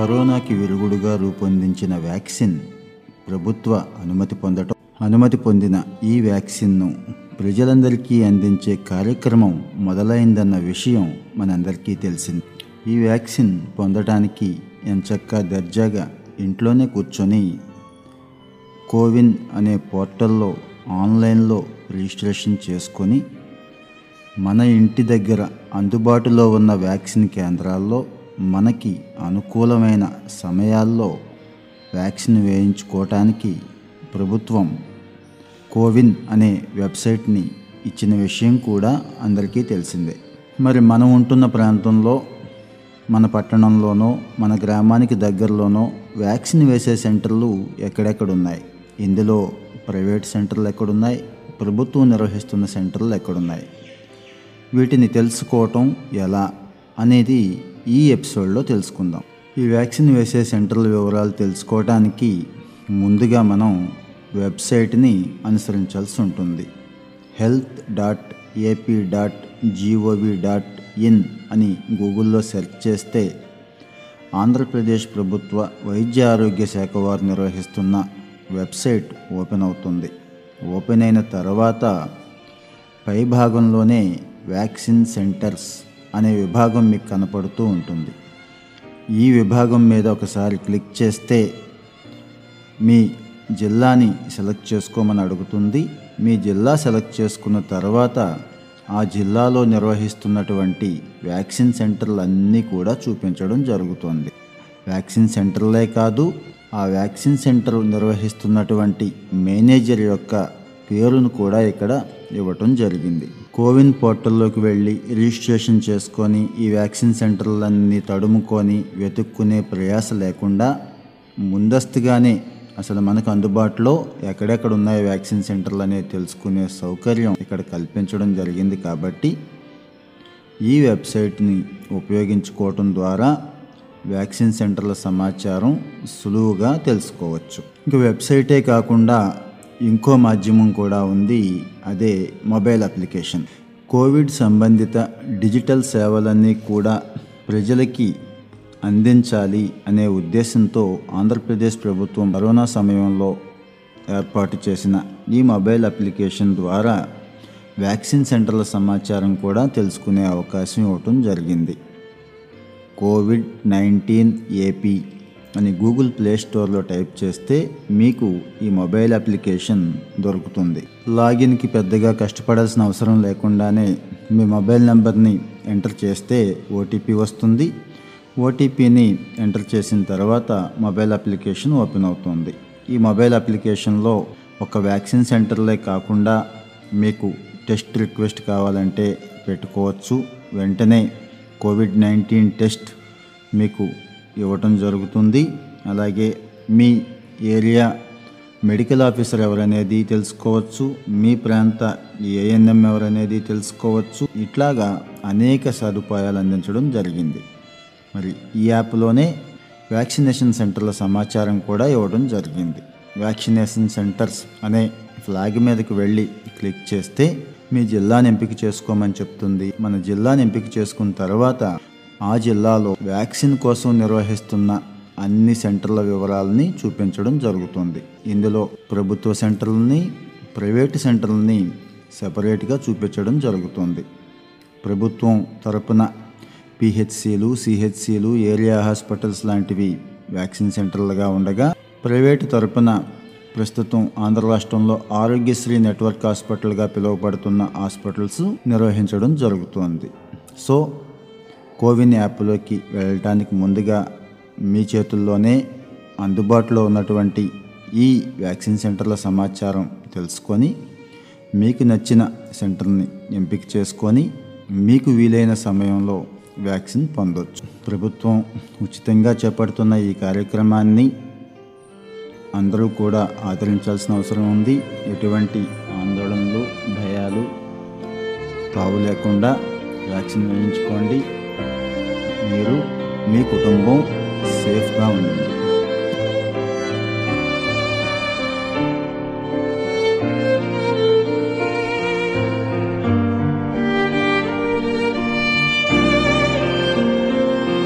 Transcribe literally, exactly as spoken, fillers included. కరోనాకి వెలుగుడుగా రూపొందించిన వ్యాక్సిన్ ప్రభుత్వ అనుమతి పొందటం అనుమతి పొందిన ఈ వ్యాక్సిన్ను ప్రజలందరికీ అందించే కార్యక్రమం మొదలైందన్న విషయం మనందరికీ తెలిసింది. ఈ వ్యాక్సిన్ పొందటానికి ఎంచక్కా దర్జాగా ఇంట్లోనే కూర్చొని కోవిన్ అనే పోర్టల్లో ఆన్లైన్లో రిజిస్ట్రేషన్ చేసుకొని మన ఇంటి దగ్గర అందుబాటులో ఉన్న వ్యాక్సిన్ కేంద్రాల్లో మనకి అనుకూలమైన సమయాల్లో వ్యాక్సిన్ వేయించుకోవటానికి ప్రభుత్వం కోవిన్ అనే వెబ్సైట్ని ఇచ్చిన విషయం కూడా అందరికీ తెలిసిందే. మరి మనం ఉంటున్న ప్రాంతంలో, మన పట్టణంలోనో మన గ్రామానికి దగ్గరలోనో వ్యాక్సిన్ వేసే సెంటర్లు ఎక్కడెక్కడున్నాయి, ఇందులో ప్రైవేట్ సెంటర్లు ఎక్కడున్నాయి, ప్రభుత్వం నిర్వహిస్తున్న సెంటర్లు ఎక్కడున్నాయి, వీటిని తెలుసుకోవటం ఎలా అనేది ఈ ఎపిసోడ్లో తెలుసుకుందాం. ఈ వ్యాక్సిన్ వేసే సెంటర్ల వివరాలు తెలుసుకోవడానికి ముందుగా మనం వెబ్సైట్ని అనుసరించాల్సి ఉంటుంది. Health dot A P dot G O V dot in అని గూగుల్లో సెర్చ్ చేస్తే ఆంధ్రప్రదేశ్ ప్రభుత్వ వైద్య ఆరోగ్య శాఖ వారు నిర్వహిస్తున్న వెబ్సైట్ ఓపెన్ అవుతుంది. ఓపెన్ అయిన తర్వాత పై భాగంలోనే వ్యాక్సిన్ సెంటర్స్ అనే విభాగం మీకు కనపడుతూ ఉంటుంది. ఈ విభాగం మీద ఒకసారి క్లిక్ చేస్తే మీ జిల్లాని సెలెక్ట్ చేసుకోమని అడుగుతుంది. మీ జిల్లా సెలెక్ట్ చేసుకున్న తర్వాత ఆ జిల్లాలో నిర్వహిస్తున్నటువంటి వ్యాక్సిన్ సెంటర్లన్నీ కూడా చూపించడం జరుగుతుంది. వ్యాక్సిన్ సెంటర్లే కాదు, ఆ వ్యాక్సిన్ సెంటర్ నిర్వహిస్తున్నటువంటి మేనేజర్ యొక్క పేరును కూడా ఇక్కడ ఇవ్వటం జరిగింది. కోవిన్ పోర్టల్లోకి వెళ్ళి రిజిస్ట్రేషన్ చేసుకొని ఈ వ్యాక్సిన్ సెంటర్లన్నీ తడుముకొని వెతుక్కునే ప్రయాస లేకుండా ముందస్తుగానే అసలు మనకు అందుబాటులో ఎక్కడెక్కడ ఉన్నాయి వ్యాక్సిన్ సెంటర్లు అనేది తెలుసుకునే సౌకర్యం ఇక్కడ కల్పించడం జరిగింది. కాబట్టి ఈ వెబ్సైట్ని ఉపయోగించుకోవటం ద్వారా వ్యాక్సిన్ సెంటర్ల సమాచారం సులువుగా తెలుసుకోవచ్చు. ఇంకా వెబ్సైటే కాకుండా ఇంకో మాధ్యమం కూడా ఉంది, అదే మొబైల్ అప్లికేషన్. కోవిడ్ సంబంధిత డిజిటల్ సేవలన్నీ కూడా ప్రజలకి అందించాలి అనే ఉద్దేశంతో ఆంధ్రప్రదేశ్ ప్రభుత్వం కరోనా సమయంలో ఏర్పాటు చేసిన ఈ మొబైల్ అప్లికేషన్ ద్వారా వ్యాక్సిన్ సెంటర్ల సమాచారం కూడా తెలుసుకునే అవకాశం ఇవ్వటం జరిగింది. కోవిడ్ నైన్టీన్ ఏపీ అని గూగుల్ ప్లే స్టోర్లో టైప్ చేస్తే మీకు ఈ మొబైల్ అప్లికేషన్ దొరుకుతుంది. లాగిన్కి పెద్దగా కష్టపడాల్సిన అవసరం లేకుండానే మీ మొబైల్ నెంబర్ని ఎంటర్ చేస్తే ఓటీపీ వస్తుంది. ఓటీపీని ఎంటర్ చేసిన తర్వాత మొబైల్ అప్లికేషన్ ఓపెన్ అవుతుంది. ఈ మొబైల్ అప్లికేషన్లో ఒక వ్యాక్సిన్ సెంటర్లే కాకుండా మీకు టెస్ట్ రిక్వెస్ట్ కావాలంటే పెట్టుకోవచ్చు. వెంటనే కోవిడ్ నైన్టీన్ టెస్ట్ మీకు ఇవ్వటం జరుగుతుంది. అలాగే మీ ఏరియా మెడికల్ ఆఫీసర్ ఎవరనేది తెలుసుకోవచ్చు, మీ ప్రాంత ఏఎన్ఎం ఎవరనేది తెలుసుకోవచ్చు. ఇట్లాగా అనేక సదుపాయాలు అందించడం జరిగింది. మరి ఈ యాప్లోనే వ్యాక్సినేషన్ సెంటర్ల సమాచారం కూడా ఇవ్వడం జరిగింది. వ్యాక్సినేషన్ సెంటర్స్ అనే ఫ్లాగ్ మీదకు వెళ్ళి క్లిక్ చేస్తే మీ జిల్లాని ఎంపిక చేసుకోమని చెప్తుంది. మన జిల్లాని ఎంపిక చేసుకున్న తర్వాత ఆ జిల్లాలో వ్యాక్సిన్ కోసం నిర్వహిస్తున్న అన్ని సెంటర్ల వివరాలని చూపించడం జరుగుతుంది. ఇందులో ప్రభుత్వ సెంటర్లని, ప్రైవేటు సెంటర్లని సెపరేట్గా చూపించడం జరుగుతుంది. ప్రభుత్వం తరపున పిహెచ్సీలు, సిహెచ్సీలు, ఏరియా హాస్పిటల్స్ లాంటివి వ్యాక్సిన్ సెంటర్లుగా ఉండగా, ప్రైవేటు తరపున ప్రస్తుతం ఆంధ్ర రాష్ట్రంలో ఆరోగ్యశ్రీ నెట్వర్క్ హాస్పిటల్గా పిలువబడుతున్న హాస్పిటల్స్ నిర్వహించడం జరుగుతుంది. సో కోవిన్ యాప్లోకి వెళ్ళటానికి ముందుగా మీ చేతుల్లోనే అందుబాటులో ఉన్నటువంటి ఈ వ్యాక్సిన్ సెంటర్ల సమాచారం తెలుసుకొని మీకు నచ్చిన సెంటర్ని ఎంపిక చేసుకొని మీకు వీలైన సమయంలో వ్యాక్సిన్ పొందవచ్చు. ప్రభుత్వం ఉచితంగా చేపడుతున్న ఈ కార్యక్రమాన్ని అందరూ కూడా ఆదరించాల్సిన అవసరం ఉంది. ఎటువంటి ఆందోళనలు, భయాలు తావు లేకుండా వ్యాక్సిన్ వేయించుకోండి. మీరు మీ కుటుంబం సేఫ్గా ఉండండి.